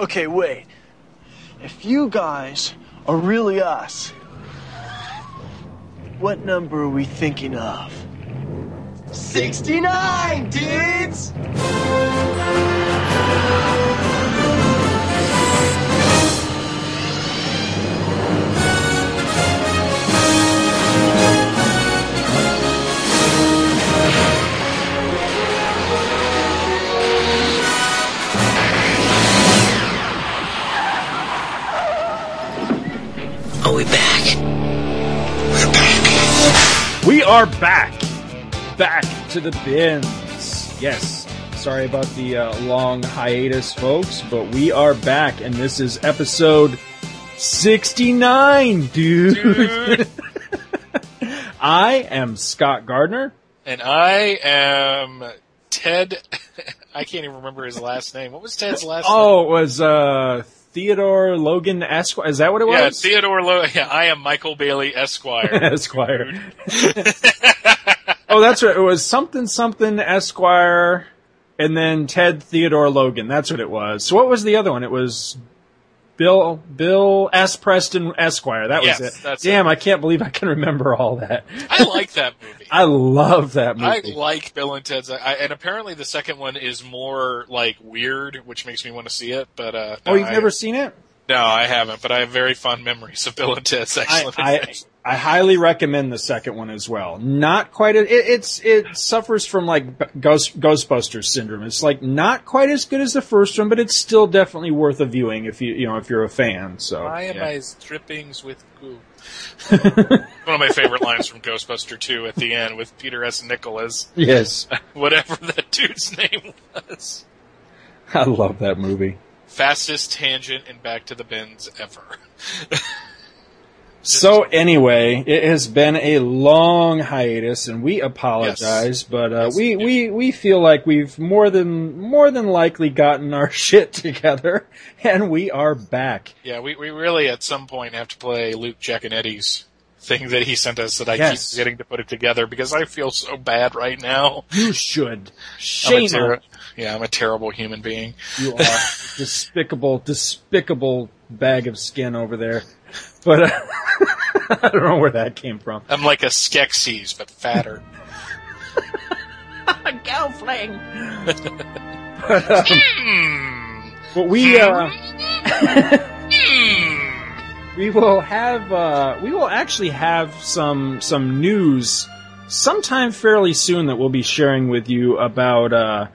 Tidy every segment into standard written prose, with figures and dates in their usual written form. Okay, wait. If you guys are really us, what number are we thinking of? 69, dudes! Are we back? We're back. We are back. Back to the bins. Yes. Sorry about the long hiatus, folks, but we are back, and this is episode 69, dude. I am Scott Gardner. And I am Ted. I can't even remember his last name. What was Ted's last name? Oh, it was... Theodore Logan Esquire. Is that what it was? Yeah, Theodore Logan. Yeah, I am Michael Bailey Esquire. Esquire. Oh, that's right. It was something Esquire, and then Ted Theodore Logan. That's what it was. So what was the other one? It was Bill S. Preston Esquire. That was it. That's Damn, it. I can't believe I can remember all that. I like that movie. I love that movie. I like Bill and Ted's. And apparently the second one is more, like, weird, which makes me want to see it. But no, you've never seen it? No, I haven't, but I have very fond memories of Bill and Ted's. Excellent. I highly recommend the second one as well. Not quite a, it suffers from like Ghostbusters syndrome. It's like not quite as good as the first one, but it's still definitely worth a viewing if you're a fan. So why am I drippings with goo? One of my favorite lines from Ghostbuster 2 at the end with Peter S. Nicholas. Yes, whatever that dude's name was. I love that movie. Fastest tangent and back to the bins ever. So anyway, it has been a long hiatus, and we apologize, but we feel like we've more than likely gotten our shit together, and we are back. Yeah, we really at some point have to play Luke Giaconetti's thing that he sent us that I keep forgetting to put it together because I feel so bad right now. You should. Shame on. Yeah, I'm a terrible human being. You are a despicable bag of skin over there. But I don't know where that came from. I'm like a Skeksis, but fatter. Gelfling! But we will actually have some news sometime fairly soon that we'll be sharing with you about.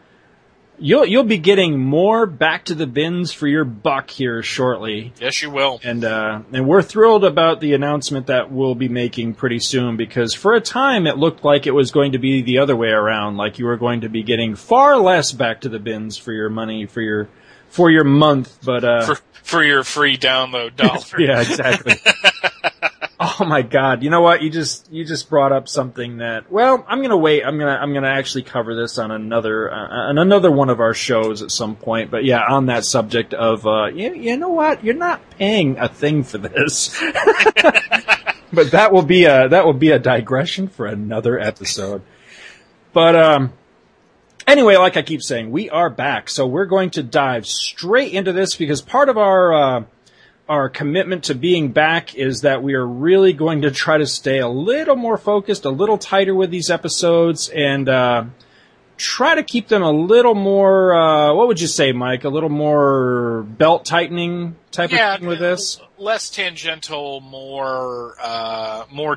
You'll be getting more back to the bins for your buck here shortly. Yes, you will. And we're thrilled about the announcement that we'll be making pretty soon because for a time it looked like it was going to be the other way around, like you were going to be getting far less back to the bins for your money for your month, but for your free download dollar. Yeah, exactly. Oh my God! You know what? You just brought up something that. Well, I'm gonna wait. I'm gonna actually cover this on another one of our shows at some point. But yeah, on that subject of you know what? You're not paying a thing for this. But that will be a digression for another episode. But anyway, like I keep saying, we are back, so we're going to dive straight into this because part of our commitment to being back is that we are really going to try to stay a little more focused, a little tighter with these episodes, and try to keep them a little more, what would you say, Mike, a little more belt-tightening type of thing with this? Less tangential, more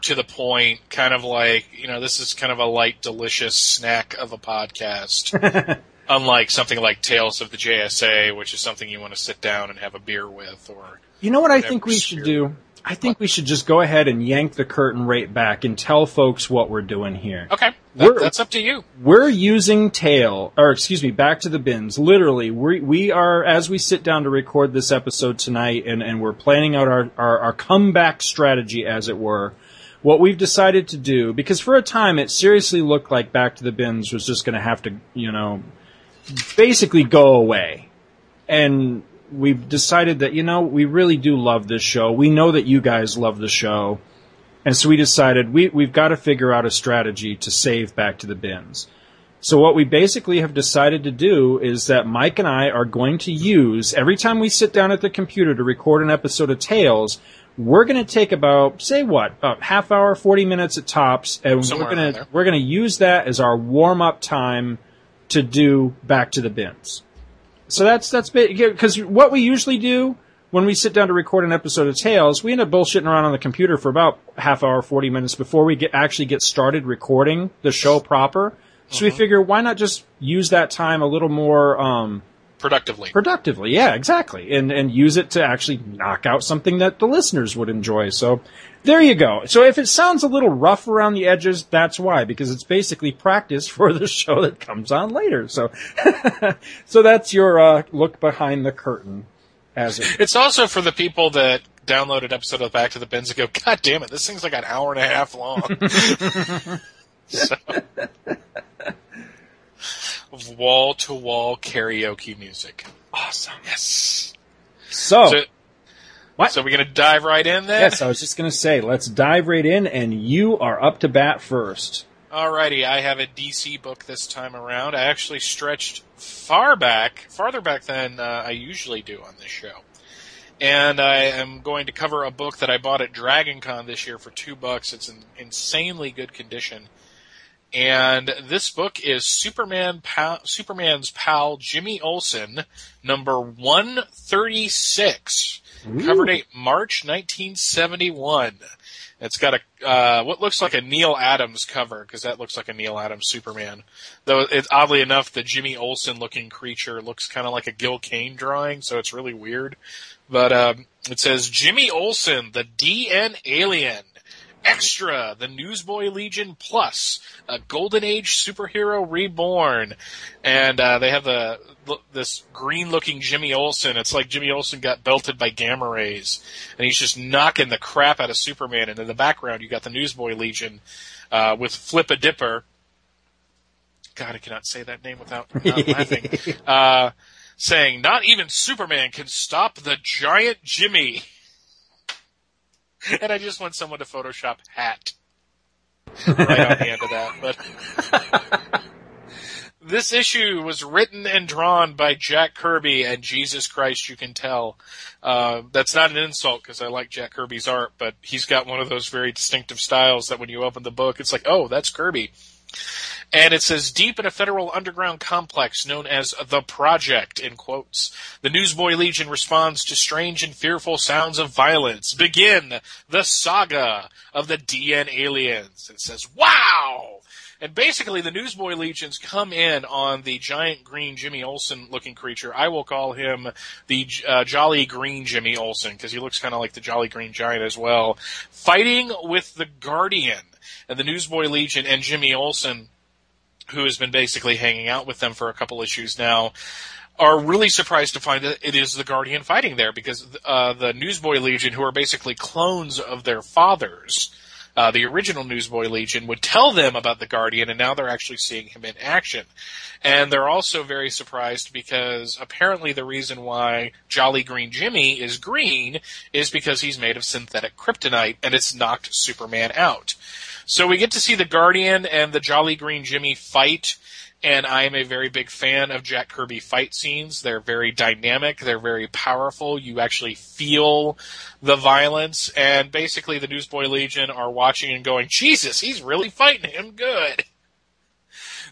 to the point, kind of like, this is kind of a light, delicious snack of a podcast. Unlike something like Tales of the JSA, which is something you want to sit down and have a beer with, or you know what I think we should do? I think we should just go ahead and yank the curtain right back and tell folks what we're doing here. Okay, that's up to you. We're using Back to the Bins. Literally, we are as we sit down to record this episode tonight, and we're planning out our comeback strategy, as it were. What we've decided to do, because for a time it seriously looked like Back to the Bins was just going to have to, basically go away. And we've decided that, we really do love this show. We know that you guys love the show. And so we decided we've got to figure out a strategy to save Back to the Bins. So what we basically have decided to do is that Mike and I are going to use, every time we sit down at the computer to record an episode of Tales, we're going to take about, say what, about half hour, 40 minutes at tops, and we're going to use that as our warm-up time to do Back to the Bins. So that's because what we usually do when we sit down to record an episode of Tales, we end up bullshitting around on the computer for about half hour, 40 minutes before we actually get started recording the show proper. So we figure, why not just use that time a little more productively? Productively, yeah, exactly, and use it to actually knock out something that the listeners would enjoy. So there you go. So if it sounds a little rough around the edges, that's why, because it's basically practice for the show that comes on later. So, so that's your look behind the curtain. It's also for the people that downloaded episode of Back to the Bins and go, God damn it, this thing's like an hour and a half long. So. Wall-to-wall karaoke music. Awesome. Yes. So we're going to dive right in then? Yes, I was just going to say, let's dive right in, and you are up to bat first. Alrighty, I have a DC book this time around. I actually stretched farther back than I usually do on this show. And I am going to cover a book that I bought at Dragon Con this year for $2. It's in insanely good condition. And this book is Superman's Pal Jimmy Olsen, number 136, cover date March 1971. It's got a what looks like a Neil Adams cover, because that looks like a Neil Adams Superman. Though, it's oddly enough, the Jimmy Olsen-looking creature looks kind of like a Gil Kane drawing, so it's really weird. But it says, Jimmy Olsen, the DN alien. Extra, the Newsboy Legion Plus, a Golden Age superhero reborn. And they have this green-looking Jimmy Olsen. It's like Jimmy Olsen got belted by gamma rays, and he's just knocking the crap out of Superman. And in the background, you got the Newsboy Legion with Flippa Dippa. God, I cannot say that name without laughing. Saying, not even Superman can stop the giant Jimmy. And I just want someone to Photoshop hat right on the end of that. But this issue was written and drawn by Jack Kirby, and Jesus Christ, you can tell. That's not an insult, because I like Jack Kirby's art, but he's got one of those very distinctive styles that when you open the book, it's like, oh, that's Kirby. And it says, deep in a federal underground complex known as The Project, in quotes, the Newsboy Legion responds to strange and fearful sounds of violence. Begin the saga of the DN aliens. It says, wow! And basically, the Newsboy Legions come in on the giant green Jimmy Olsen-looking creature. I will call him the Jolly Green Jimmy Olsen, because he looks kind of like the Jolly Green Giant as well, fighting with the Guardian. And the Newsboy Legion and Jimmy Olsen, who has been basically hanging out with them for a couple issues now, are really surprised to find that it is the Guardian fighting there, because the Newsboy Legion, who are basically clones of their fathers, the original Newsboy Legion, would tell them about the Guardian, and now they're actually seeing him in action. And they're also very surprised because apparently the reason why Jolly Green Jimmy is green is because he's made of synthetic kryptonite, and it's knocked Superman out. So we get to see the Guardian and the Jolly Green Jimmy fight, and I am a very big fan of Jack Kirby fight scenes. They're very dynamic. They're very powerful. You actually feel the violence, and basically the Newsboy Legion are watching and going, Jesus, he's really fighting him good.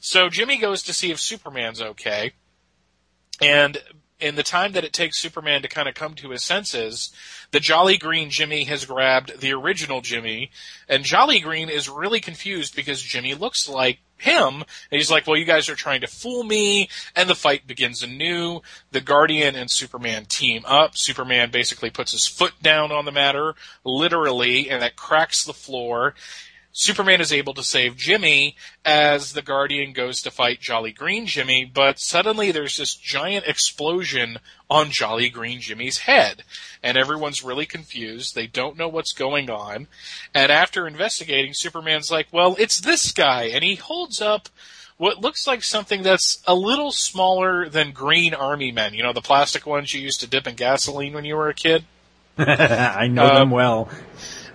So Jimmy goes to see if Superman's okay, and in the time that it takes Superman to kind of come to his senses, the Jolly Green Jimmy has grabbed the original Jimmy, and Jolly Green is really confused because Jimmy looks like him, and he's like, well, you guys are trying to fool me, and the fight begins anew. The Guardian and Superman team up. Superman basically puts his foot down on the matter, literally, and that cracks the floor. Superman is able to save Jimmy as the Guardian goes to fight Jolly Green Jimmy, but suddenly there's this giant explosion on Jolly Green Jimmy's head, and everyone's really confused. They don't know what's going on, and after investigating, Superman's like, well, it's this guy, and he holds up what looks like something that's a little smaller than green army men, you know, the plastic ones you used to dip in gasoline when you were a kid. I know them well.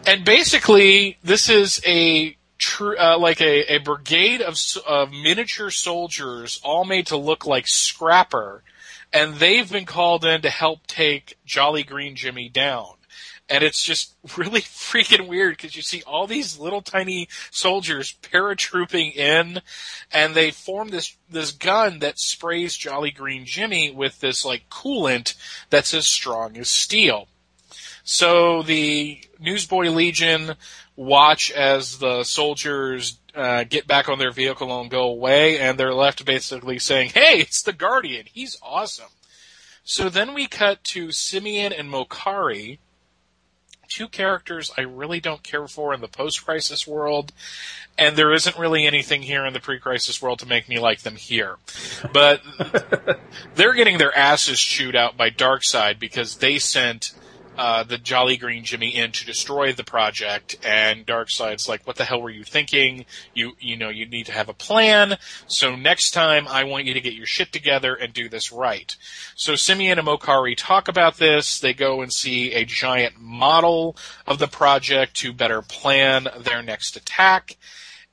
And basically, this is a like a brigade of miniature soldiers, all made to look like Scrapper, and they've been called in to help take Jolly Green Jimmy down. And it's just really freaking weird because you see all these little tiny soldiers paratrooping in, and they form this gun that sprays Jolly Green Jimmy with this like coolant that's as strong as steel. So the Newsboy Legion watch as the soldiers get back on their vehicle and go away, and they're left basically saying, "Hey, it's the Guardian. He's awesome." So then we cut to Simyan and Mokkari, two characters I really don't care for in the post-crisis world, and there isn't really anything here in the pre-crisis world to make me like them here. But they're getting their asses chewed out by Darkseid because they sent the Jolly Green Jimmy in to destroy the project, and Darkseid's like, "What the hell were you thinking? You know, you need to have a plan, so next time I want you to get your shit together and do this right." So Simyan and Mokkari talk about this. They go and see a giant model of the project to better plan their next attack,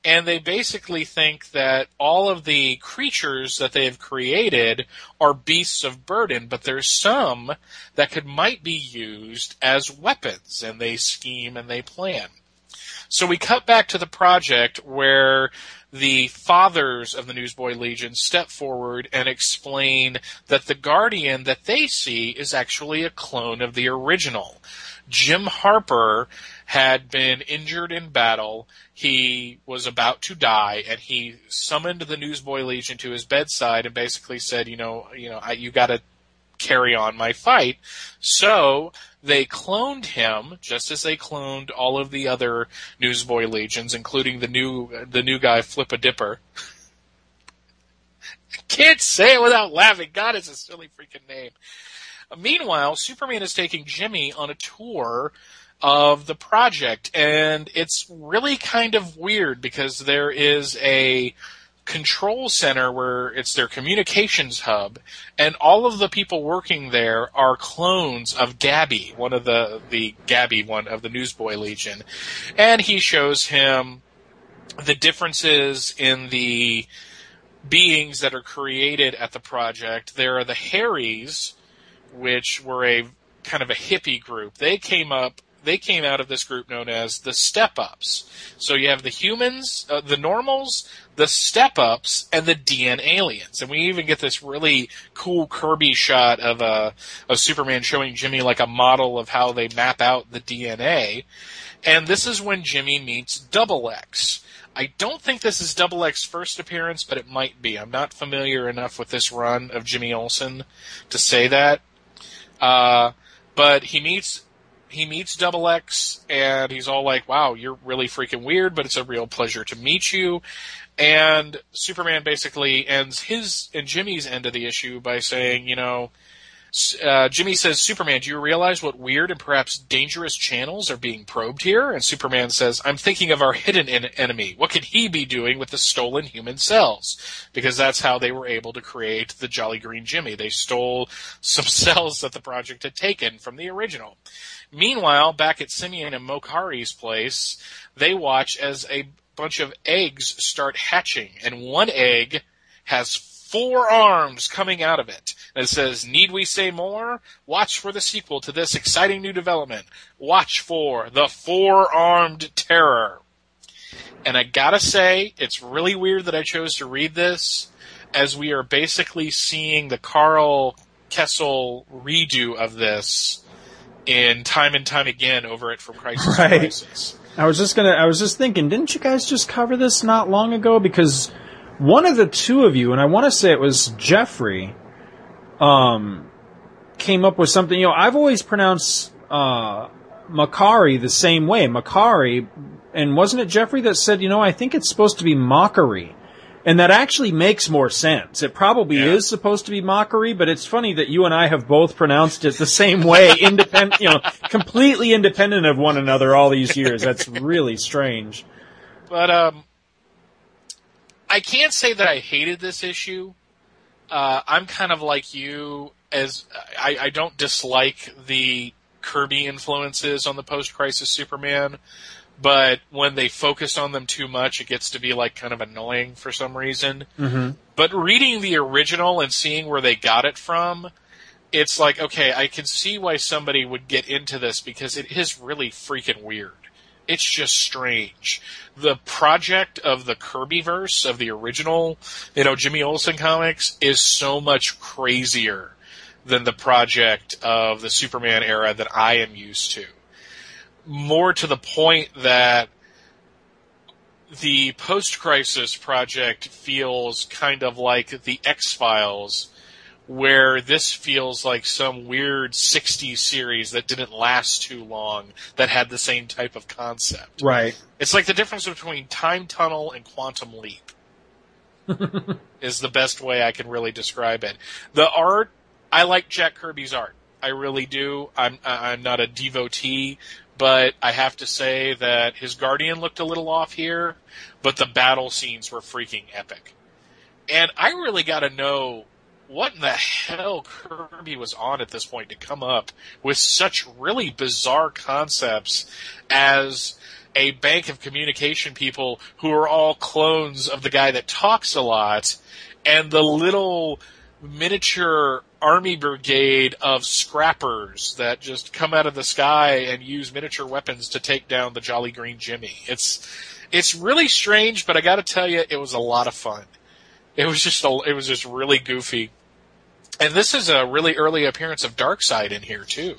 and they basically think that all of the creatures that they have created are beasts of burden, but there's some that might be used as weapons, and they scheme and they plan. So we cut back to the project where the fathers of the Newsboy Legion step forward and explain that the Guardian that they see is actually a clone of the original. Jim Harper had been injured in battle. He was about to die, and he summoned the Newsboy Legion to his bedside and basically said, you got to carry on my fight." So they cloned him, just as they cloned all of the other Newsboy Legions, including the new guy Flippa Dippa. I can't say it without laughing. God, it's a silly freaking name. Meanwhile, Superman is taking Jimmy on a tour of the project, and it's really kind of weird because there is a control center where it's their communications hub, and all of the people working there are clones of Gabby, one of the Gabby one of the Newsboy Legion, and he shows him the differences in the beings that are created at the project. There are the Harries, which were a kind of a hippie group. They came out of this group known as the Step-Ups. So you have the humans, the normals, the Step-Ups, and the DN aliens. And we even get this really cool Kirby shot of Superman showing Jimmy like a model of how they map out the DNA. And this is when Jimmy meets Double X. I don't think this is Double X's first appearance, but it might be. I'm not familiar enough with this run of Jimmy Olsen to say that. But he meets Double X, and he's all like, "Wow, you're really freaking weird, but it's a real pleasure to meet you." And Superman basically ends his and Jimmy's end of the issue by saying, Jimmy says, "Superman, do you realize what weird and perhaps dangerous channels are being probed here?" And Superman says, "I'm thinking of our hidden enemy. What could he be doing with the stolen human cells?" Because that's how they were able to create the Jolly Green Jimmy. They stole some cells that the project had taken from the original. Meanwhile, back at Simyan and Mokkari's place, they watch as a bunch of eggs start hatching, and one egg has 4 arms coming out of it. And it says, "Need we say more? Watch for the sequel to this exciting new development. Watch for the 4-armed terror." And I gotta say, it's really weird that I chose to read this, as we are basically seeing the Carl Kessel redo of this in Time and Time Again over at From Crisis to Crisis. I was just thinking, didn't you guys just cover this not long ago? Because one of the two of you, and I want to say it was Jeffrey, came up with something. I've always pronounced Mokkari the same way, Mokkari, and wasn't it Jeffrey that said, I think it's supposed to be Mokkari, and that actually makes more sense. It probably is supposed to be Mokkari, but it's funny that you and I have both pronounced it the same way, independent, completely independent of one another all these years. That's really strange. But I can't say that I hated this issue. I'm kind of like you, as I don't dislike the Kirby influences on the post-crisis Superman, But when they focus on them too much, it gets to be like kind of annoying for some reason. Mm-hmm. But reading the original and seeing where they got it from, it's like, okay, I can see why somebody would get into this because it is really freaking weird. It's just strange. The project of the Kirbyverse, of the original, you know, Jimmy Olsen comics, is so much crazier than the project of the Superman era that I am used to. More to the point that the post-crisis project feels kind of like the X-Files, where this feels like some weird 60s series that didn't last too long that had the same type of concept. Right. It's like the difference between Time Tunnel and Quantum Leap is the best way I can really describe it. The art, I like Jack Kirby's art. I really do. I'm not a devotee, but I have to say that his Guardian looked a little off here, but the battle scenes were freaking epic. And I really got to know what in the hell Kirby was on at this point to come up with such really bizarre concepts as a bank of communication people who are all clones of the guy that talks a lot and the little miniature army brigade of scrappers that just come out of the sky and use miniature weapons to take down the Jolly Green Jimmy. It's really strange, but I got to tell you, it was a lot of fun. It was just really goofy. And this is a really early appearance of Darkseid in here too,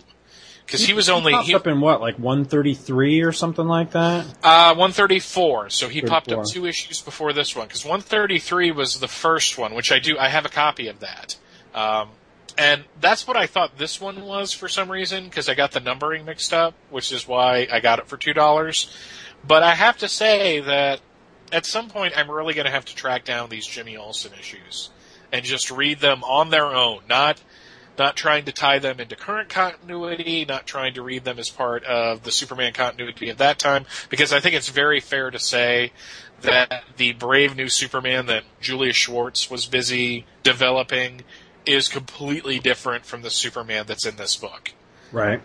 because he popped up in what, like 133 or something like that. 134. So he popped up 2 issues before this one, because 133 was the first one, which I have a copy of that. And that's what I thought this one was for some reason, because I got the numbering mixed up, which is why I got it for $2. But I have to say that at some point I'm really going to have to track down these Jimmy Olsen issues and just read them on their own, not trying to tie them into current continuity, not trying to read them as part of the Superman continuity at that time, because I think it's very fair to say that the brave new Superman that Julia Schwartz was busy developing is completely different from the Superman that's in this book. Right.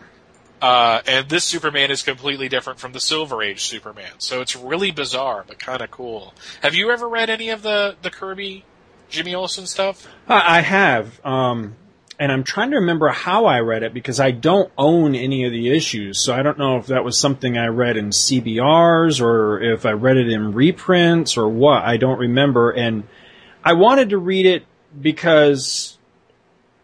And this Superman is completely different from the Silver Age Superman. So it's really bizarre, but kind of cool. Have you ever read any of the Kirby, Jimmy Olsen stuff? I have. And I'm trying to remember how I read it, because I don't own any of the issues. So I don't know if that was something I read in CBRs or if I read it in reprints or what. I don't remember. And I wanted to read it because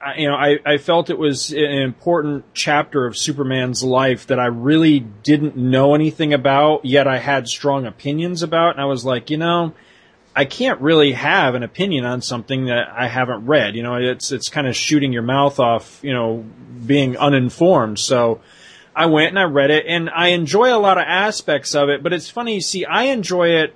I felt it was an important chapter of Superman's life that I really didn't know anything about, yet I had strong opinions about. And I was like, I can't really have an opinion on something that I haven't read. It's kind of shooting your mouth off, being uninformed. So I went and I read it, and I enjoy a lot of aspects of it. But it's funny, you see, I enjoy it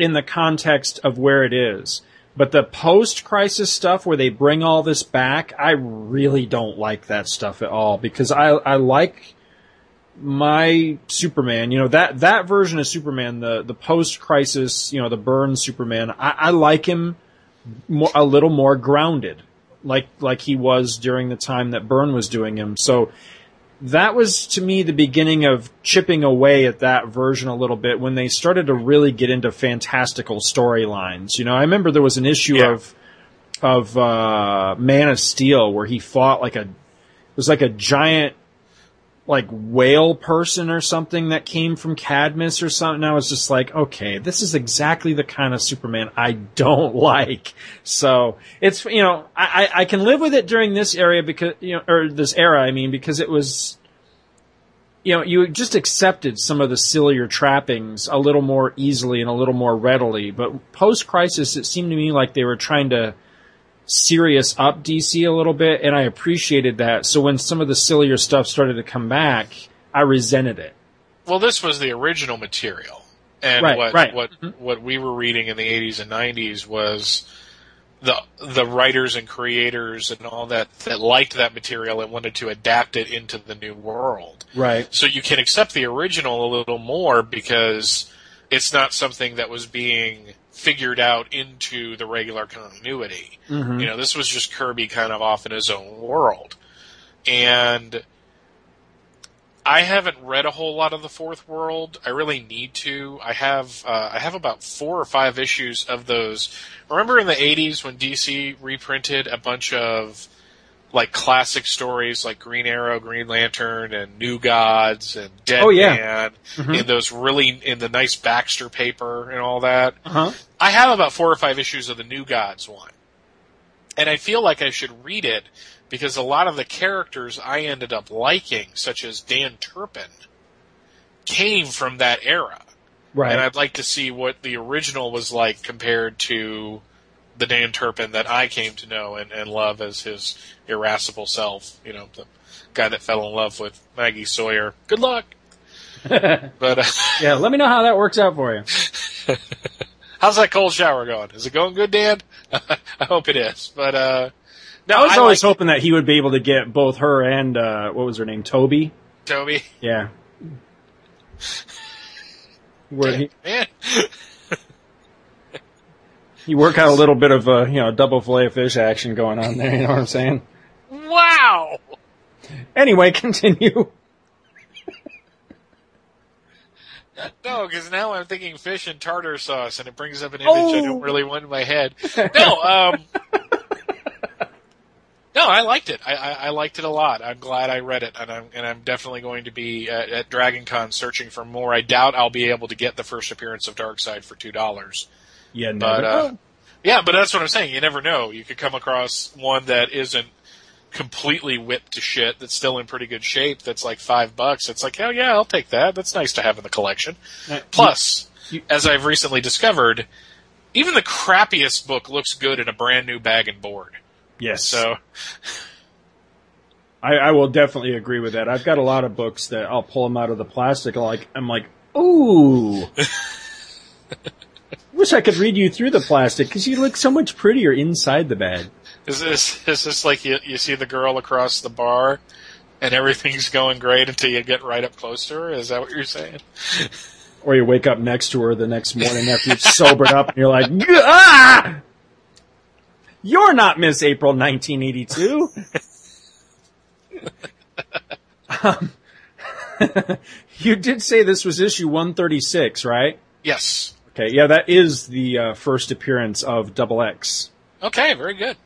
in the context of where it is. But the post-crisis stuff where they bring all this back, I really don't like that stuff at all, because I like my Superman. That version of Superman, the post-crisis, the Byrne Superman, I like him more, a little more grounded, like he was during the time that Byrne was doing him. So that was, to me, the beginning of chipping away at that version a little bit when they started to really get into fantastical storylines. I remember there was an issue of Man of Steel where he fought like a giant like whale person or something that came from Cadmus or something. And I was just like, okay, this is exactly the kind of Superman I don't like. So it's, I can live with it during this area because, or this era, because it was, you just accepted some of the sillier trappings a little more easily and a little more readily. But post-crisis, it seemed to me like they were trying to serious up DC a little bit, and I appreciated that. So when some of the sillier stuff started to come back, I resented it. Well, this was the original material, and what we were reading in the 80s and 90s was the writers and creators and all that liked that material and wanted to adapt it into the new world. Right. So you can accept the original a little more because it's not something that was being figured out into the regular continuity. Mm-hmm. This was just Kirby kind of off in his own world. And I haven't read a whole lot of the Fourth World. I really need to. I have about 4 or 5 issues of those. Remember in the 80s when DC reprinted a bunch of like classic stories like Green Arrow, Green Lantern, and New Gods, and Deadman, and those really in the nice Baxter paper and all that. Uh-huh. I have about 4 or 5 issues of the New Gods one, and I feel like I should read it because a lot of the characters I ended up liking, such as Dan Turpin, came from that era. Right. And I'd like to see what the original was like compared to the Dan Turpin that I came to know and love as his irascible self, you know, the guy that fell in love with Maggie Sawyer. Good luck. Yeah, let me know how that works out for you. How's that cold shower going? Is it going good, Dan? I hope it is. But no, I was always hoping that he would be able to get both her and what was her name, Toby. Toby. Yeah. Where he... Man. You work out a little bit of double fillet of fish action going on there. You know what I'm saying? Wow. Anyway, continue. No, because now I'm thinking fish and tartar sauce, and it brings up an image I don't really want in my head. No. No, I liked it. I liked it a lot. I'm glad I read it, and I'm definitely going to be at Dragon Con searching for more. I doubt I'll be able to get the first appearance of Darkseid for $2. Yeah, but that's what I'm saying. You never know. You could come across one that isn't completely whipped to shit, that's still in pretty good shape, that's like $5. It's like, hell yeah, I'll take that. That's nice to have in the collection. Plus, as I've recently discovered, even the crappiest book looks good in a brand new bag and board. Yes. So I will definitely agree with that. I've got a lot of books that I'll pull them out of the plastic. I'm like, ooh. Wish I could read you through the plastic because you look so much prettier inside the bag. Is this like you see the girl across the bar and everything's going great until you get right up close to her? Is that what you're saying? Or you wake up next to her the next morning after you've sobered up and you're like, ah! You're not Miss April 1982. You did say this was issue 136, right? Yes. Okay, yeah, that is the first appearance of Double X. Okay, very good.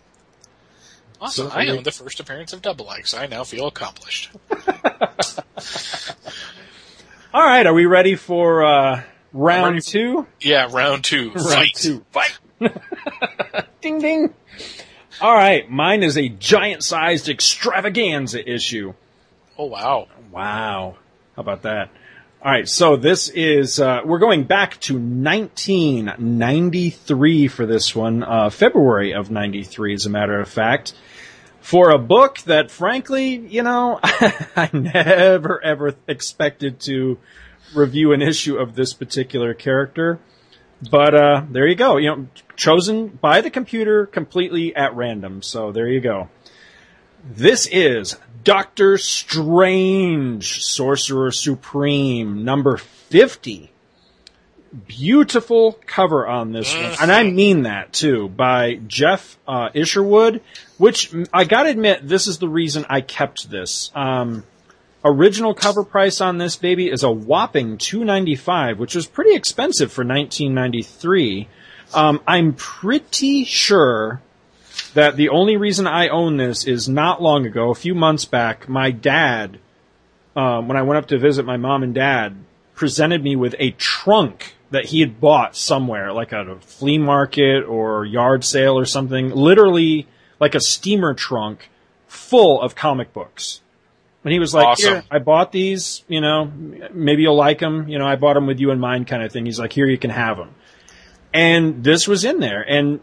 Awesome. So, I own the first appearance of Double X. I now feel accomplished. All right, are we ready for round two? Yeah, round two. Fight. Ding, ding. All right, mine is a giant-sized extravaganza issue. Oh, wow. Wow. How about that? All right, so this is, we're going back to 1993 for this one, February of 93, as a matter of fact, for a book that, frankly, I never, ever expected to review an issue of this particular character. But there you go, chosen by the computer completely at random, so there you go. This is Doctor Strange, Sorcerer Supreme, number 50. Beautiful cover on this one. And I mean that, too, by Jeff Isherwood, which I got to admit, this is the reason I kept this. Original cover price on this baby is a whopping $2.95, which was pretty expensive for 1993. I'm pretty sure that the only reason I own this is not long ago, a few months back, my dad, when I went up to visit my mom and dad, presented me with a trunk that he had bought somewhere, like at a flea market or yard sale or something, literally like a steamer trunk full of comic books. And he was like, awesome. Here, I bought these, maybe you'll like them. I bought them with you in mind kind of thing. He's like, here, you can have them. And this was in there. And,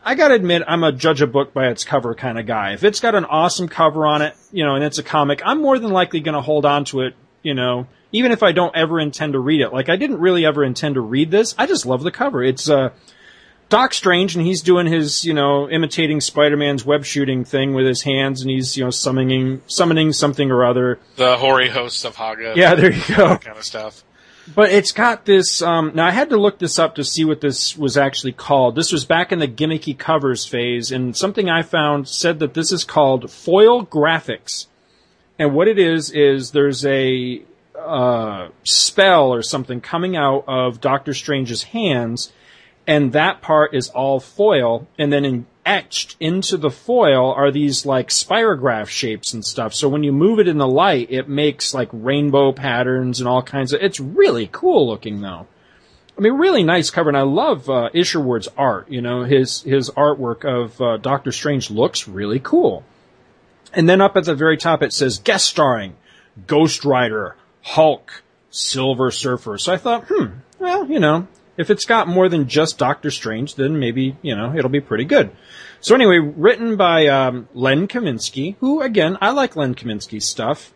I gotta admit, I'm a judge a book by its cover kind of guy. If it's got an awesome cover on it, and it's a comic, I'm more than likely going to hold on to it, even if I don't ever intend to read it. Like, I didn't really ever intend to read this. I just love the cover. It's Doc Strange, and he's doing his, imitating Spider-Man's web-shooting thing with his hands, and he's, summoning something or other. The hoary hosts of Haga. Yeah, there you go. That kind of stuff. But it's got this, now I had to look this up to see what this was actually called. This was back in the gimmicky covers phase, and something I found said that this is called foil graphics. And what it is there's a spell or something coming out of Doctor Strange's hands, and that part is all foil, and then etched into the foil are these like spirograph shapes and stuff. So when you move it in the light, it makes like rainbow patterns and all kinds of... It's really cool looking, though. I mean, really nice cover, and I love Isherwood's art. You know, his artwork of Doctor Strange looks really cool. And then up at the very top it says, guest starring, Ghost Rider, Hulk, Silver Surfer. So I thought, well, you know, if it's got more than just Doctor Strange, then maybe, you know, it'll be pretty good. So anyway, written by Len Kaminski, who, again, I like Len Kaminski's stuff.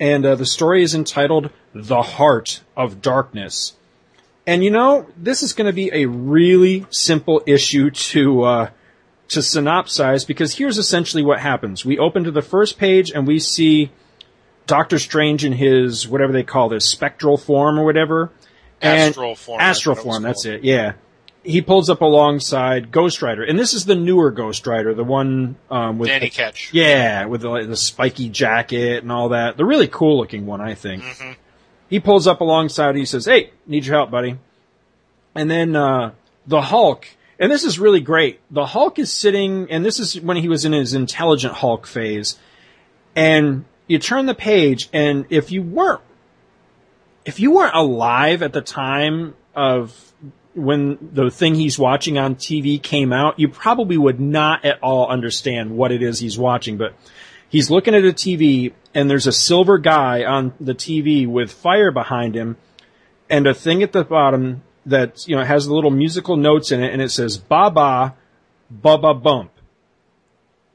And the story is entitled, The Heart of Darkness. And, you know, this is going to be a really simple issue to synopsize, because here's essentially what happens. We open to the first page and we see Doctor Strange in his, whatever they call this, spectral form or whatever. Astral form, that's it, yeah. He pulls up alongside Ghost Rider. And this is the newer Ghost Rider, the one with... Danny Ketch. Yeah, with the spiky jacket and all that. The really cool-looking one, I think. Mm-hmm. He pulls up alongside and he says, hey, need your help, buddy. And then the Hulk... And this is really great. The Hulk is sitting, and this is when he was in his intelligent Hulk phase. And you turn the page, and if you weren't alive at the time of when the thing he's watching on TV came out, you probably would not at all understand what it is he's watching. But he's looking at a TV, and there's a silver guy on the TV with fire behind him, and a thing at the bottom that, you know, has the little musical notes in it, and it says, ba-ba, ba-ba bump.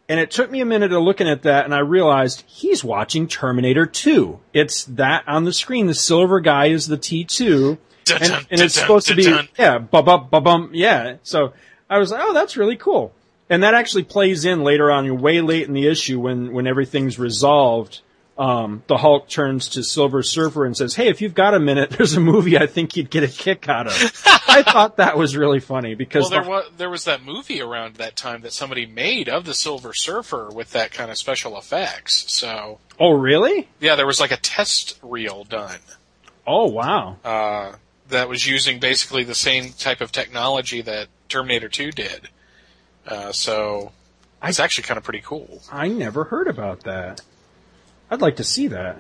And it took me a minute of looking at that, and I realized he's watching Terminator 2. It's that on the screen. The silver guy is the T2, and it's supposed to be, yeah, ba-ba, ba-bump, yeah. So I was like, oh, that's really cool. And that actually plays in later on, way late in the issue, when everything's resolved. The Hulk turns to Silver Surfer and says, hey, if you've got a minute, there's a movie I think you'd get a kick out of. I thought that was really funny because... Well, there was that movie around that time that somebody made of the Silver Surfer with that kind of special effects, so... Oh, really? Yeah, there was like a test reel done. Oh, wow. That was using basically the same type of technology that Terminator 2 did. So it's actually kind of pretty cool. I never heard about that. I'd like to see that.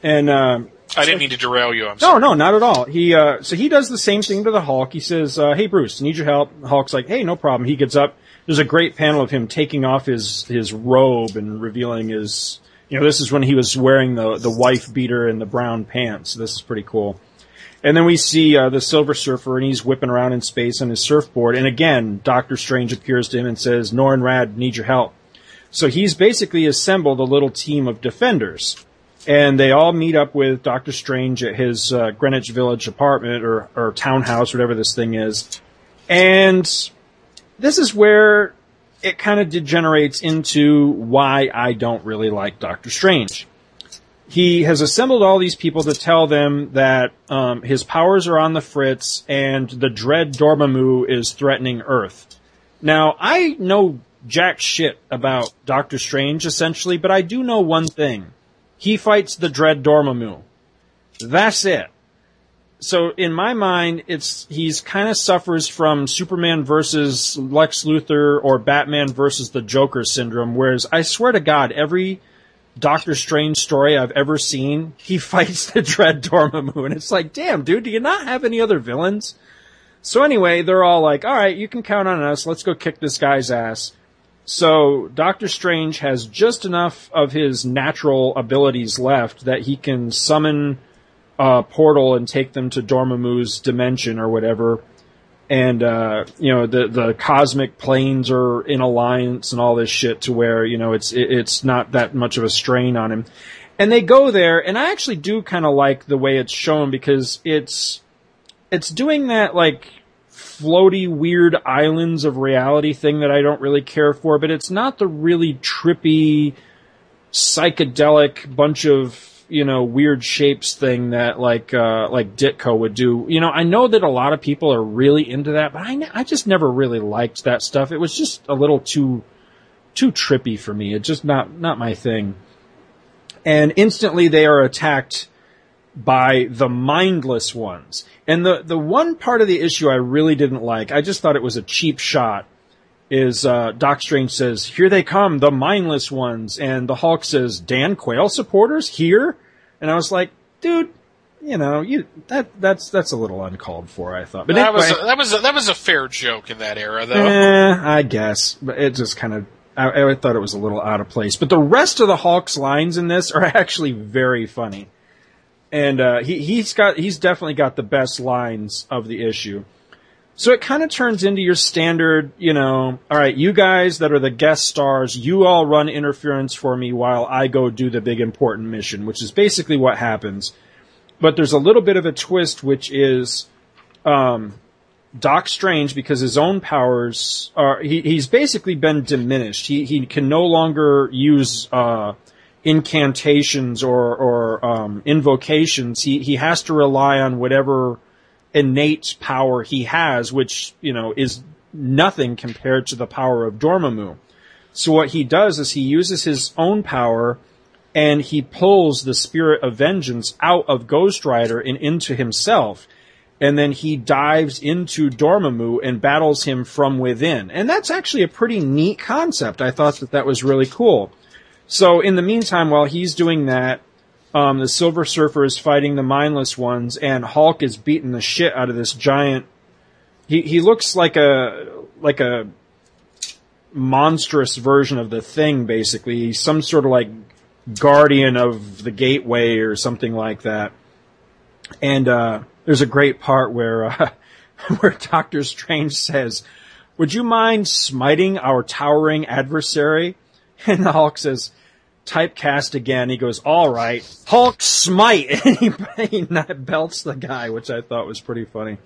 And I didn't mean to derail you. I'm sorry. No, not at all. He so he does the same thing to the Hulk. He says, "Hey, Bruce, need your help." Hulk's like, "Hey, no problem." He gets up. There's a great panel of him taking off his robe and revealing his. You know, this is when he was wearing the wife beater and the brown pants. This is pretty cool. And then we see the Silver Surfer, and he's whipping around in space on his surfboard. And again, Doctor Strange appears to him and says, "Norn Rad, need your help." So he's basically assembled a little team of defenders, and they all meet up with Doctor Strange at his Greenwich Village apartment or townhouse, whatever this thing is. And this is where it kind of degenerates into why I don't really like Doctor Strange. He has assembled all these people to tell them that his powers are on the fritz and the Dread Dormammu is threatening Earth. Now, I know jack shit about Doctor Strange, essentially, but I do know one thing. He fights the Dread Dormammu. That's it. So, in my mind, he's kind of suffers from Superman versus Lex Luthor or Batman versus the Joker syndrome, whereas I swear to God, every Doctor Strange story I've ever seen, he fights the Dread Dormammu, and it's like, damn, dude, do you not have any other villains? So anyway, they're all like, all right, you can count on us, let's go kick this guy's ass. So Doctor Strange has just enough of his natural abilities left that he can summon a portal and take them to Dormammu's dimension or whatever. And, you know, the cosmic planes are in alliance and all this shit to where, you know, it's not that much of a strain on him. And they go there, and I actually do kind of like the way it's shown because it's doing that, like, floaty, weird islands of reality thing that I don't really care for, but it's not the really trippy, psychedelic bunch of, you know, weird shapes thing that like Ditko would do. You know, I know that a lot of people are really into that, but I just never really liked that stuff. It was just a little too trippy for me. It's just not my thing. and instantly they are attacked by the mindless ones. And the one part of the issue I really didn't like, I just thought it was a cheap shot, is Doc Strange says, "Here they come, the mindless ones." And the Hulk says, "Dan Quayle supporters here?" And I was like, dude, you know, that's a little uncalled for, I thought. But anyway, that was a fair joke in that era, though. I guess. But it just kind of, I thought it was a little out of place. But the rest of the Hulk's lines in this are actually very funny. And he's definitely got the best lines of the issue. So it kind of turns into your standard, you know, all right, you guys that are the guest stars, you all run interference for me while I go do the big important mission, which is basically what happens. But there's a little bit of a twist, which is Doc Strange, because his own powers are, he's basically been diminished. He can no longer use incantations or invocations. He has to rely on whatever innate power he has, which, you know, is nothing compared to the power of Dormammu. So what he does is he uses his own power and he pulls the spirit of vengeance out of Ghost Rider and into himself. And then he dives into Dormammu and battles him from within. And that's actually a pretty neat concept. I thought that was really cool. So in the meantime, while he's doing that, the Silver Surfer is fighting the mindless ones, and Hulk is beating the shit out of this giant. He looks like a monstrous version of the Thing, basically. He's some sort of like guardian of the gateway or something like that. And there's a great part where Doctor Strange says, "Would you mind smiting our towering adversary?" And the Hulk says, "Typecast again." He goes, "All right, Hulk smite." And he belts the guy, which I thought was pretty funny.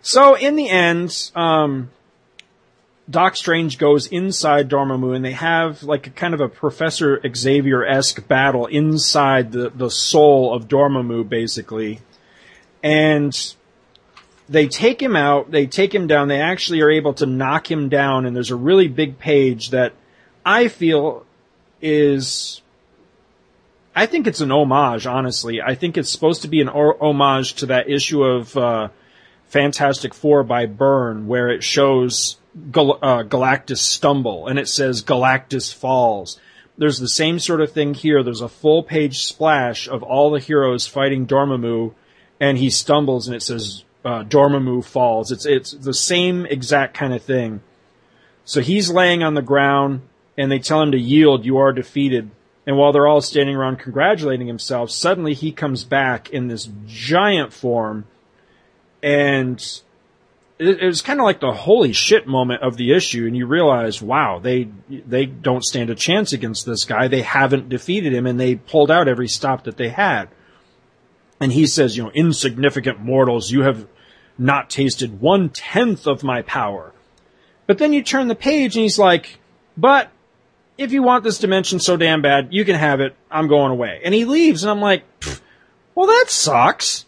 So in the end, Doc Strange goes inside Dormammu, and they have like a kind of a Professor Xavier-esque battle inside the soul of Dormammu, basically. And they take him out. They take him down. They actually are able to knock him down. And there's a really big page that I feel I think it's an homage, honestly. I think it's supposed to be an homage to that issue of Fantastic Four by Byrne, where it shows Galactus stumble, and it says Galactus falls. There's the same sort of thing here. There's a full-page splash of all the heroes fighting Dormammu, and he stumbles, and it says Dormammu falls. It's the same exact kind of thing. So he's laying on the ground, and they tell him to yield, "You are defeated." And while they're all standing around congratulating himself, suddenly he comes back in this giant form. And it was kind of like the holy shit moment of the issue. And you realize, wow, they don't stand a chance against this guy. They haven't defeated him, and they pulled out every stop that they had. And he says, you know, "Insignificant mortals, you have not tasted 1/10 of my power." But then you turn the page and he's like, "But if you want this dimension so damn bad, you can have it. I'm going away." And he leaves, and I'm like, well, that sucks.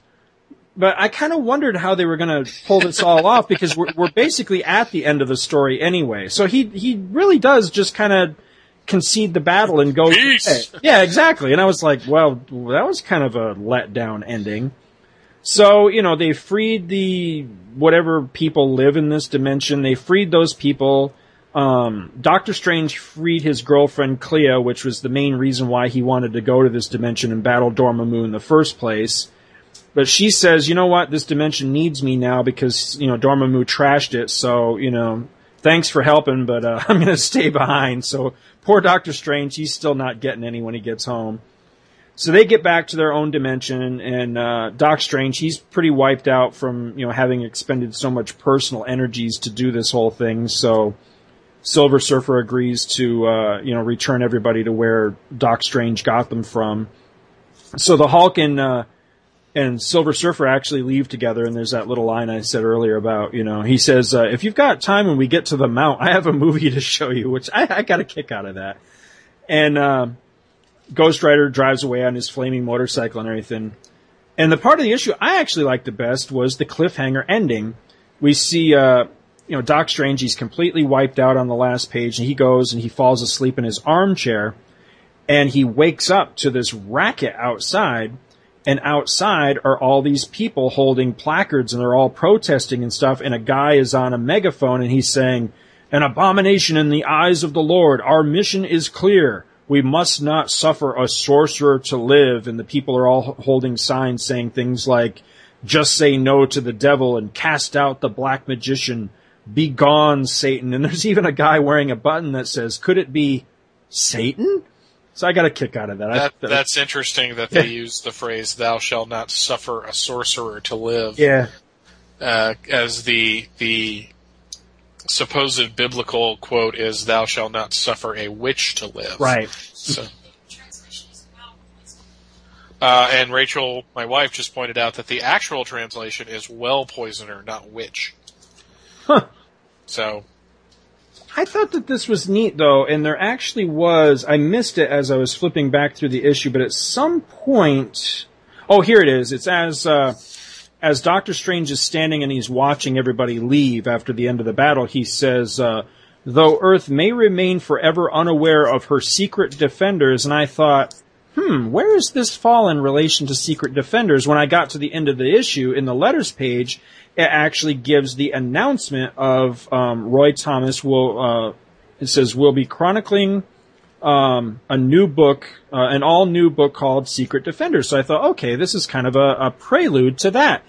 But I kind of wondered how they were going to pull this all off, because we're basically at the end of the story anyway. So he really does just kind of concede the battle and go, hey. Yeah, exactly. And I was like, well, that was kind of a letdown ending. So, you know, they freed whatever people live in this dimension. They freed those people. Doctor Strange freed his girlfriend Clea, which was the main reason why he wanted to go to this dimension and battle Dormammu in the first place. But she says, you know what, this dimension needs me now because, you know, Dormammu trashed it, so, you know, thanks for helping, but I'm going to stay behind. So poor Doctor Strange, he's still not getting any when he gets home. So they get back to their own dimension, and Doc Strange, he's pretty wiped out from, you know, having expended so much personal energies to do this whole thing, so Silver Surfer agrees to, you know, return everybody to where Doc Strange got them from. So the Hulk and Silver Surfer actually leave together, and there's that little line I said earlier about, you know, he says, "If you've got time when we get to the Mount, I have a movie to show you," which I got a kick out of that. And Ghost Rider drives away on his flaming motorcycle and everything. And the part of the issue I actually liked the best was the cliffhanger ending. We see you know, Doc Strange, he's completely wiped out on the last page, and he goes and he falls asleep in his armchair. And he wakes up to this racket outside, and outside are all these people holding placards, and they're all protesting and stuff, and a guy is on a megaphone, and he's saying, "An abomination in the eyes of the Lord. Our mission is clear. We must not suffer a sorcerer to live." And the people are all holding signs saying things like, "Just say no to the devil and cast out the black magician. Be gone, Satan." And there's even a guy wearing a button that says, "Could it be Satan?" So I got a kick out of that. That's interesting that they use the phrase, "Thou shalt not suffer a sorcerer to live," as the supposed biblical quote is, "Thou shalt not suffer a witch to live." Right. So, and Rachel, my wife, just pointed out that the actual translation is "well poisoner," not "witch." Huh. So I thought that this was neat, though, and there actually was, I missed it as I was flipping back through the issue, but at some point, oh, here it is. It's as Doctor Strange is standing and he's watching everybody leave after the end of the battle, he says, "Though Earth may remain forever unaware of her secret defenders," and I thought, where does this fall in relation to Secret Defenders? When I got to the end of the issue, in the letters page, it actually gives the announcement of Roy Thomas will. It says, "We'll be chronicling a new book, an all-new book called Secret Defenders." So I thought, okay, this is kind of a prelude to that.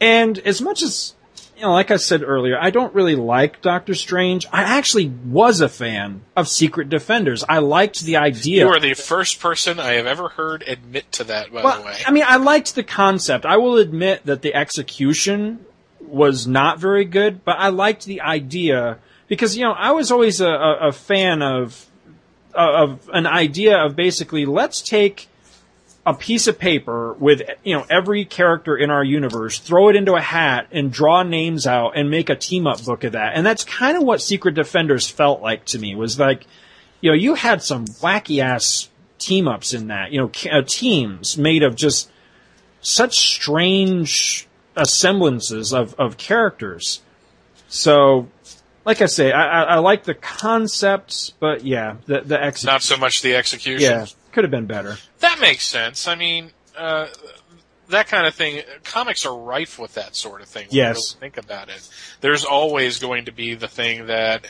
And as much as, you know, like I said earlier, I don't really like Doctor Strange. I actually was a fan of Secret Defenders. I liked the idea. You are the first person I have ever heard admit to that, by the way. I mean, I liked the concept. I will admit that the execution was not very good, but I liked the idea because, you know, I was always a fan of an idea of basically, let's take a piece of paper with, you know, every character in our universe, throw it into a hat and draw names out and make a team-up book of that. And that's kind of what Secret Defenders felt like to me, was like, you know, you had some wacky-ass team-ups in that, you know, teams made of just such strange assemblances of characters. So, like I say, I like the concepts, but yeah, the execution. Not so much the execution. Yeah. Could have been better. That makes sense. I mean, that kind of thing, comics are rife with that sort of thing. Yes. When you really think about it. There's always going to be the thing that,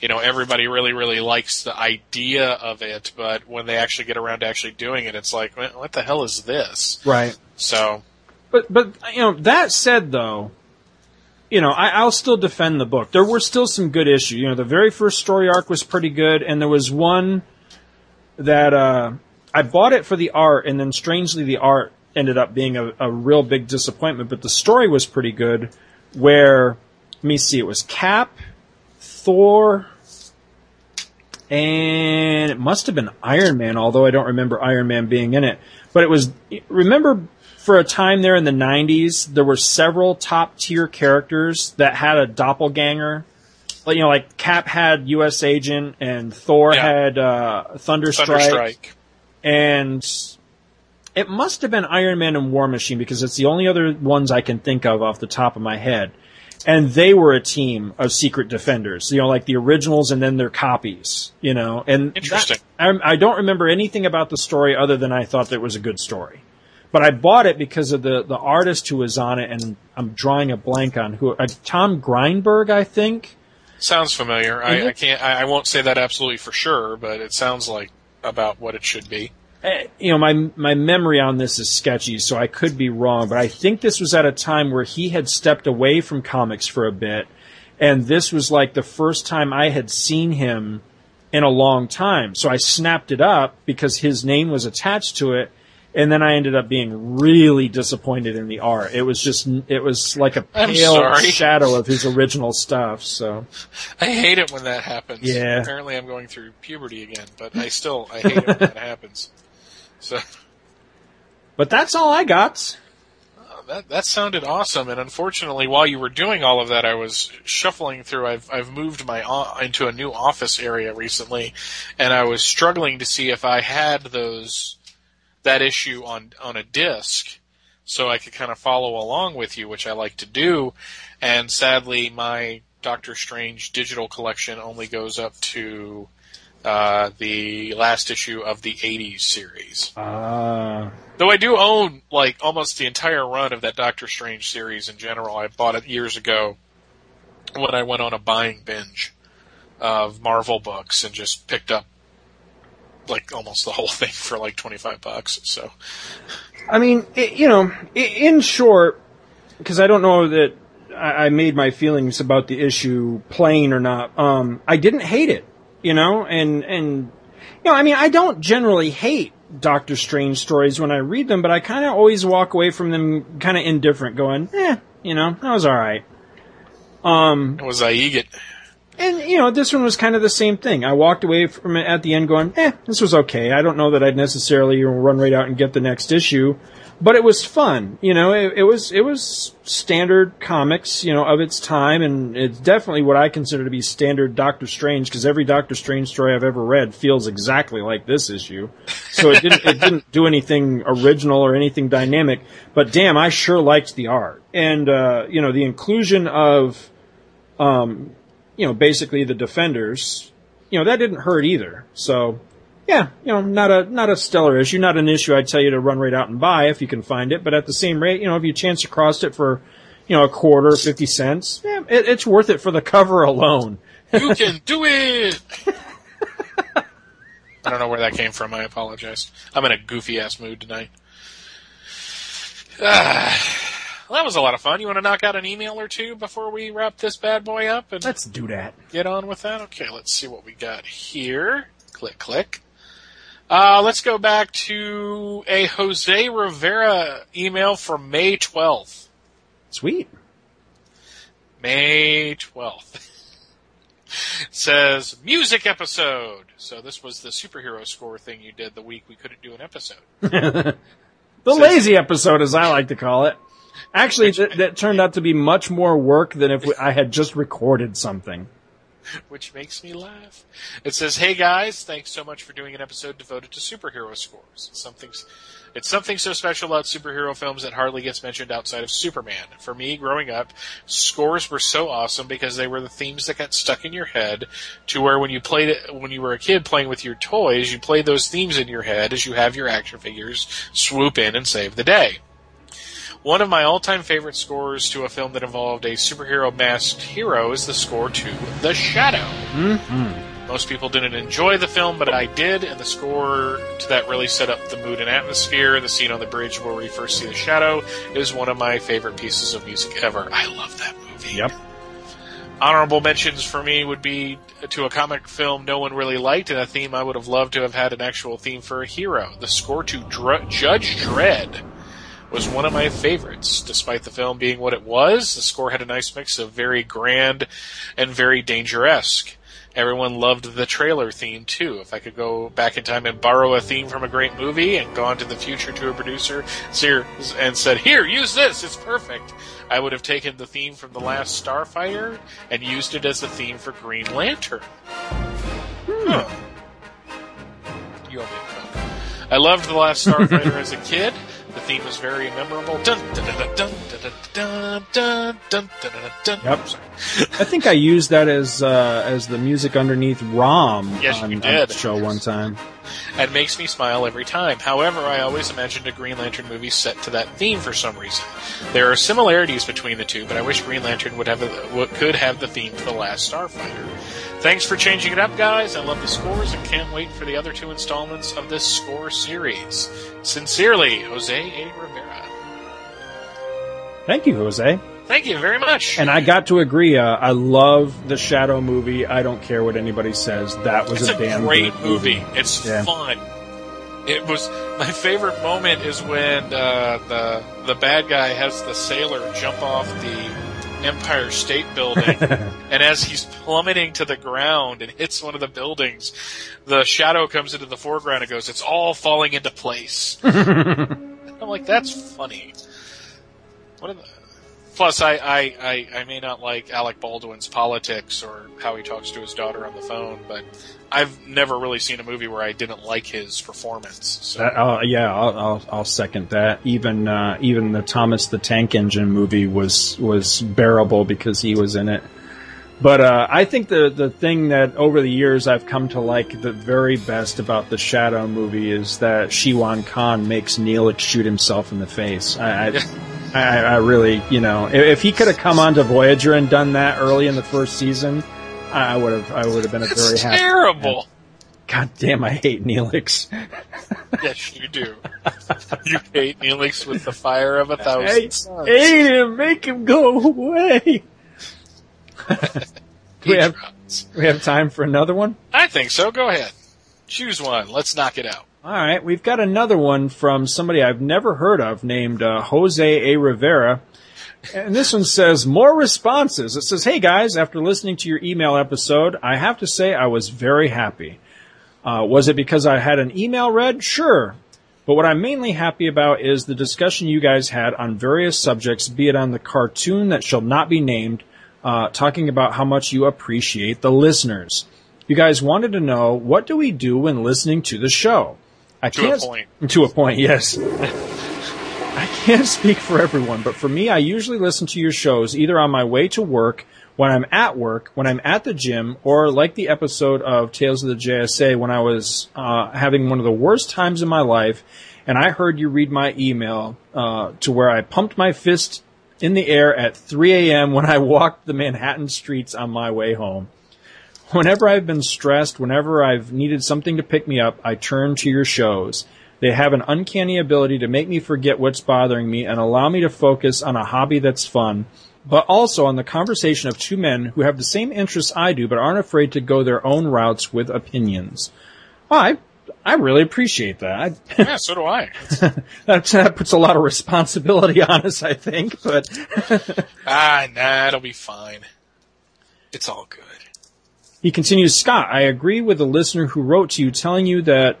you know, everybody really, really likes the idea of it, but when they actually get around to actually doing it, it's like, what the hell is this? Right. So. But you know, that said, though, you know, I'll still defend the book. There were still some good issues. You know, the very first story arc was pretty good, and there was one that, I bought it for the art, and then strangely the art ended up being a real big disappointment, but the story was pretty good where, let me see, it was Cap, Thor, and it must have been Iron Man, although I don't remember Iron Man being in it. But it was, remember for a time there in the 90s, there were several top-tier characters that had a doppelganger. Like, you know, like Cap had U.S. Agent, and Thor had Thunderstrike. And it must have been Iron Man and War Machine because it's the only other ones I can think of off the top of my head. And they were a team of Secret Defenders, you know, like the originals and then their copies, you know. And interesting. I don't remember anything about the story other than I thought that it was a good story. But I bought it because of the artist who was on it, and I'm drawing a blank on who. Tom Greinberg, I think. Sounds familiar. I can't. I won't say that absolutely for sure, but it sounds like about what it should be. You know, my memory on this is sketchy, so I could be wrong, but I think this was at a time where he had stepped away from comics for a bit, and this was like the first time I had seen him in a long time. So I snapped it up because his name was attached to it, and then I ended up being really disappointed in the art. It was just, it was like a pale shadow of his original stuff. So I hate it when that happens. Yeah. Apparently I'm going through puberty again, but I hate it when that happens. So, but that's all I got. That sounded awesome, and unfortunately, while you were doing all of that, I was shuffling through. I've moved into a new office area recently, and I was struggling to see if I had that issue on a disc so I could kind of follow along with you, which I like to do. And sadly, my Doctor Strange digital collection only goes up to the last issue of the 80s series. Though I do own, like, almost the entire run of that Doctor Strange series in general. I bought it years ago when I went on a buying binge of Marvel books and just picked up, like, almost the whole thing for, like, $25. So, I mean, in short, because I don't know that I made my feelings about the issue plain or not, I didn't hate it, and I mean, I don't generally hate Doctor Strange stories when I read them, but I kind of always walk away from them kind of indifferent, going, that was all right. It was Iget. And, this one was kind of the same thing. I walked away from it at the end going, this was okay. I don't know that I'd necessarily run right out and get the next issue, but it was fun. It was standard comics, of its time, and it's definitely what I consider to be standard Doctor Strange, because every Doctor Strange story I've ever read feels exactly like this issue. So it didn't do anything original or anything dynamic, but damn, I sure liked the art. And, the inclusion of, basically the Defenders, that didn't hurt either. So, yeah, not a stellar issue, not an issue I'd tell you to run right out and buy if you can find it, but at the same rate, if you chance across it for, a quarter, 50 cents, yeah, it's worth it for the cover alone. You can do it! I don't know where that came from, I apologize. I'm in a goofy-ass mood tonight. Well, that was a lot of fun. You want to knock out an email or two before we wrap this bad boy up? And let's do that. Get on with that? Okay, let's see what we got here. Click, click. Let's go back to a Jose Rivera email from May 12th. Sweet. May 12th. It says, music episode. So this was the superhero score thing you did the week we couldn't do an episode. The lazy episode, as I like to call it. Actually, that turned out to be much more work than if I had just recorded something. Which makes me laugh. It says, hey guys, thanks so much for doing an episode devoted to superhero scores. It's something so special about superhero films that hardly gets mentioned outside of Superman. For me, growing up, scores were so awesome because they were the themes that got stuck in your head to where when you were a kid playing with your toys, you played those themes in your head as you have your action figures swoop in and save the day. One of my all-time favorite scores to a film that involved a superhero masked hero is the score to The Shadow. Mm-hmm. Most people didn't enjoy the film, but I did, and the score to that really set up the mood and atmosphere. The scene on the bridge where we first see The Shadow is one of my favorite pieces of music ever. I love that movie. Yep. Honorable mentions for me would be to a comic film no one really liked and a theme I would have loved to have had an actual theme for a hero. The score to Judge Dredd was one of my favorites. Despite the film being what it was, the score had a nice mix of very grand and very danger-esque. Everyone loved the trailer theme, too. If I could go back in time and borrow a theme from a great movie and gone to the future to a producer and said, here, use this, it's perfect, I would have taken the theme from The Last Starfighter and used it as the theme for Green Lantern. Huh. You owe me a Coke. I loved The Last Starfighter as a kid. The theme was very memorable. Yep. I think I used that as the music underneath ROM on the show one time. It makes me smile every time. However, I always imagined a Green Lantern movie set to that theme for some reason. There are similarities between the two, but I wish Green Lantern could have the theme for The Last Starfighter. Thanks for changing it up, guys. I love the scores and can't wait for the other two installments of this score series. Sincerely, Jose A. Rivera. Thank you, Jose. Thank you very much. And I got to agree. I love the Shadow movie. I don't care what anybody says. That was a damn great movie. It's fun. It was my favorite moment is when the bad guy has the sailor jump off the Empire State Building, and as he's plummeting to the ground and hits one of the buildings, the Shadow comes into the foreground and goes, it's all falling into place. I'm like, that's funny. Plus, I may not like Alec Baldwin's politics or how he talks to his daughter on the phone, but I've never really seen a movie where I didn't like his performance. So. I'll second that. Even the Thomas the Tank Engine movie was bearable because he was in it. But I think the thing that over the years I've come to like the very best about the Shadow movie is that Shiwan Khan makes Neelix shoot himself in the face. I really, you know, if he could have come on to Voyager and done that early in the first season, I would have been a very happy. It's terrible. God damn, I hate Neelix. Yes, you do. You hate Neelix with the fire of 1,000 suns. Hate him. Make him go away. Do we have time for another one? I think so. Go ahead. Choose one. Let's knock it out. All right. We've got another one from somebody I've never heard of named Jose A. Rivera. And this one says, more responses. It says, hey, guys, after listening to your email episode, I have to say I was very happy. Was it because I had an email read? Sure. But what I'm mainly happy about is the discussion you guys had on various subjects, be it on the cartoon that shall not be named, talking about how much you appreciate the listeners. You guys wanted to know, what do we do when listening to the show? To a point, yes. I can't speak for everyone, but for me, I usually listen to your shows either on my way to work, when I'm at work, when I'm at the gym, or like the episode of Tales of the JSA when I was having one of the worst times in my life, and I heard you read my email to where I pumped my fist in the air at 3 a.m. when I walked the Manhattan streets on my way home. Whenever I've been stressed, whenever I've needed something to pick me up, I turn to your shows. They have an uncanny ability to make me forget what's bothering me and allow me to focus on a hobby that's fun, but also on the conversation of two men who have the same interests I do but aren't afraid to go their own routes with opinions. Well, I really appreciate that. Yeah, so do I. That puts a lot of responsibility on us, I think. But nah, it'll be fine. It's all good. He continues, Scott, I agree with the listener who wrote to you telling you that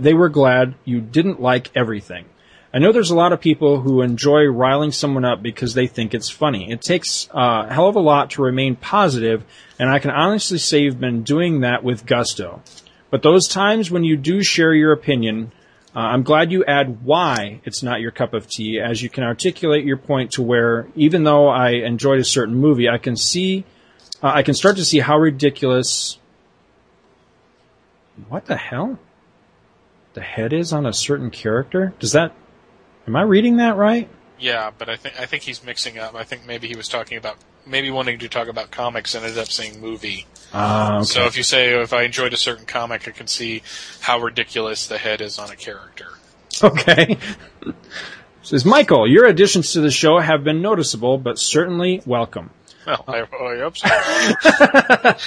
they were glad you didn't like everything. I know there's a lot of people who enjoy riling someone up because they think it's funny. It takes a hell of a lot to remain positive, and I can honestly say you've been doing that with gusto. But those times when you do share your opinion, I'm glad you add why it's not your cup of tea, as you can articulate your point to where, even though I enjoyed a certain movie, I can start to see how ridiculous. What the hell? The head is on a certain character? Am I reading that right? Yeah, but I think he's mixing up. I think maybe he was talking about, maybe wanting to talk about comics and ended up saying movie. Okay. So if you say, if I enjoyed a certain comic, I can see how ridiculous the head is on a character. Okay. Says, Michael, your additions to the show have been noticeable, but certainly welcome. Well, I hope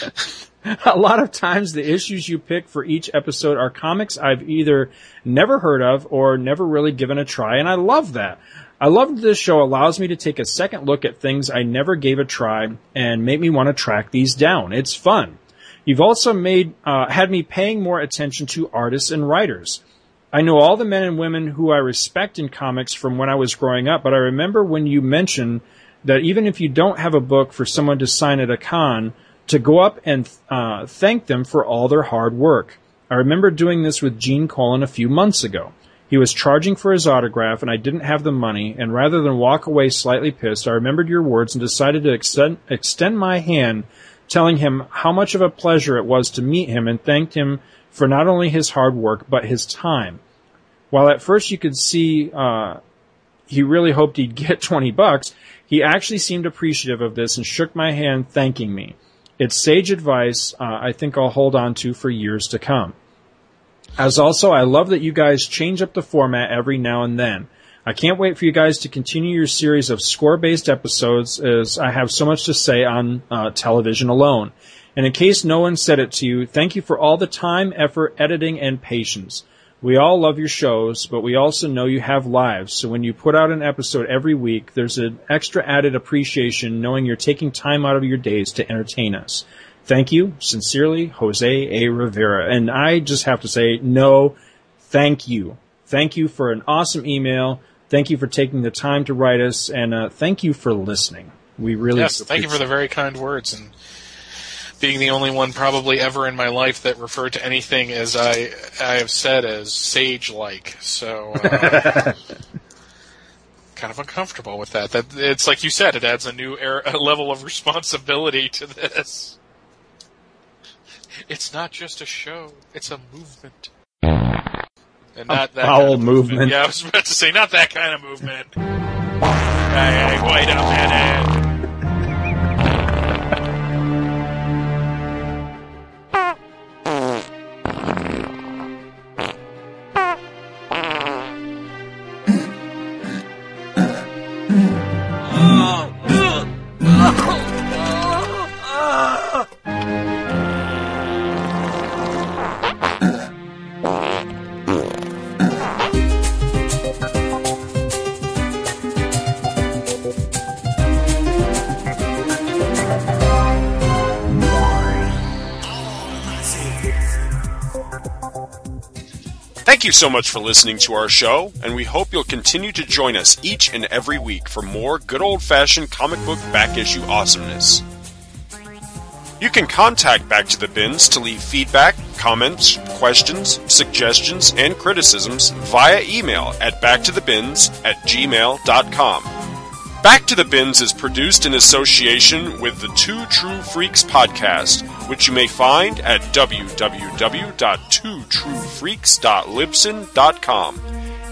so. A lot of times the issues you pick for each episode are comics I've either never heard of or never really given a try, and I love that. I love this show allows me to take a second look at things I never gave a try and make me want to track these down. It's fun. You've also had me paying more attention to artists and writers. I know all the men and women who I respect in comics from when I was growing up, but I remember when you mentioned that even if you don't have a book for someone to sign at a con, to go up and thank them for all their hard work. I remember doing this with Gene Colan a few months ago. He was charging for his autograph, and I didn't have the money, and rather than walk away slightly pissed, I remembered your words and decided to extend my hand, telling him how much of a pleasure it was to meet him, and thanked him for not only his hard work, but his time. While at first you could see he really hoped he'd get $20, he actually seemed appreciative of this and shook my hand, thanking me. It's sage advice I think I'll hold on to for years to come. As also, I love that you guys change up the format every now and then. I can't wait for you guys to continue your series of score-based episodes, as I have so much to say on television alone. And in case no one said it to you, thank you for all the time, effort, editing, and patience. We all love your shows, but we also know you have lives, so when you put out an episode every week, there's an extra added appreciation knowing you're taking time out of your days to entertain us. Thank you. Sincerely, Jose A. Rivera. And I just have to say, no, thank you. Thank you for an awesome email. Thank you for taking the time to write us, and thank you for listening. We really appreciate it. Thank you for the very kind words, and being the only one probably ever in my life that referred to anything as I have said as sage-like. So kind of uncomfortable with that. It's like you said, it adds a new level of responsibility to this. It's not just a show; it's a movement, and not that foul kind of movement. Yeah, I was about to say, not that kind of movement. Hey, wait a minute. Thank you so much for listening to our show, and we hope you'll continue to join us each and every week for more good old-fashioned comic book back-issue awesomeness. You can contact Back to the Bins to leave feedback, comments, questions, suggestions, and criticisms via email at backtothebins@gmail.com. Back to the Bins is produced in association with the Two True Freaks podcast, which you may find at www.twotruefreaks.libsyn.com,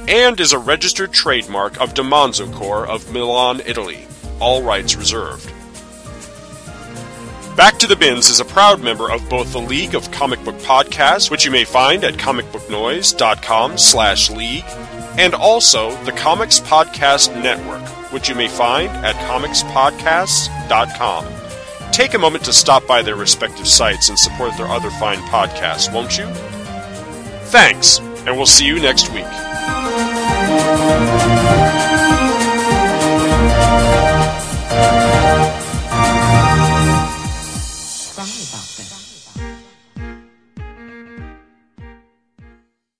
and is a registered trademark of DiManzo Corp of Milan, Italy. All rights reserved. Back to the Bins is a proud member of both the League of Comic Book Podcasts, which you may find at comicbooknoise.com/league, and also the Comics Podcast Network, which you may find at comicspodcasts.com. Take a moment to stop by their respective sites and support their other fine podcasts, won't you? Thanks, and we'll see you next week.